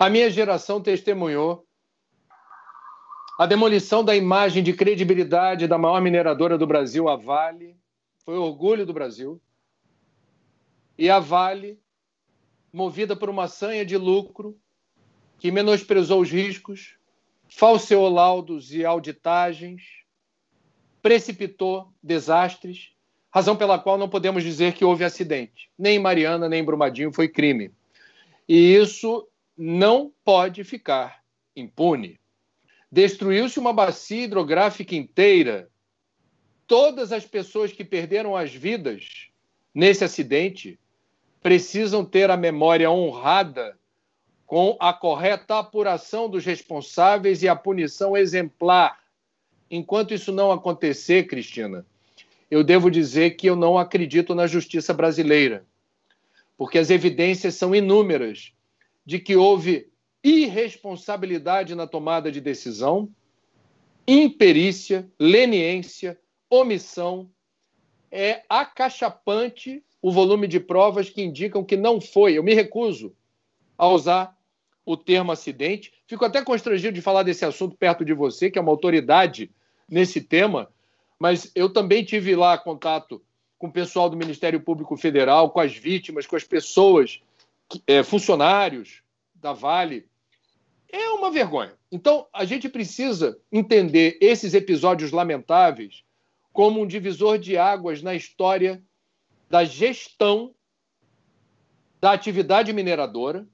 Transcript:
A minha geração testemunhou a demolição da imagem de credibilidade da maior mineradora do Brasil, a Vale. Foi o orgulho do Brasil. E a Vale, movida por uma sanha de lucro, que menosprezou os riscos, falseou laudos e auditagens, precipitou desastres, razão pela qual não podemos dizer que houve acidente. Nem em Mariana, nem em Brumadinho foi crime. E isso não pode ficar impune. Destruiu-se uma bacia hidrográfica inteira. Todas as pessoas que perderam as vidas nesse acidente precisam ter a memória honrada com a correta apuração dos responsáveis e a punição exemplar. Enquanto isso não acontecer, Cristina, eu devo dizer que eu não acredito na justiça brasileira, porque as evidências são inúmeras de que houve irresponsabilidade na tomada de decisão, imperícia, leniência, omissão. É acachapante o volume de provas que indicam que não foi. Eu me recuso a usar o termo acidente. Fico até constrangido de falar desse assunto perto de você, que é uma autoridade nesse tema, mas eu também tive lá contato com o pessoal do Ministério Público Federal, com as vítimas, com as pessoas, funcionários da Vale. É uma vergonha. Então, a gente precisa entender esses episódios lamentáveis como um divisor de águas na história da gestão da atividade mineradora,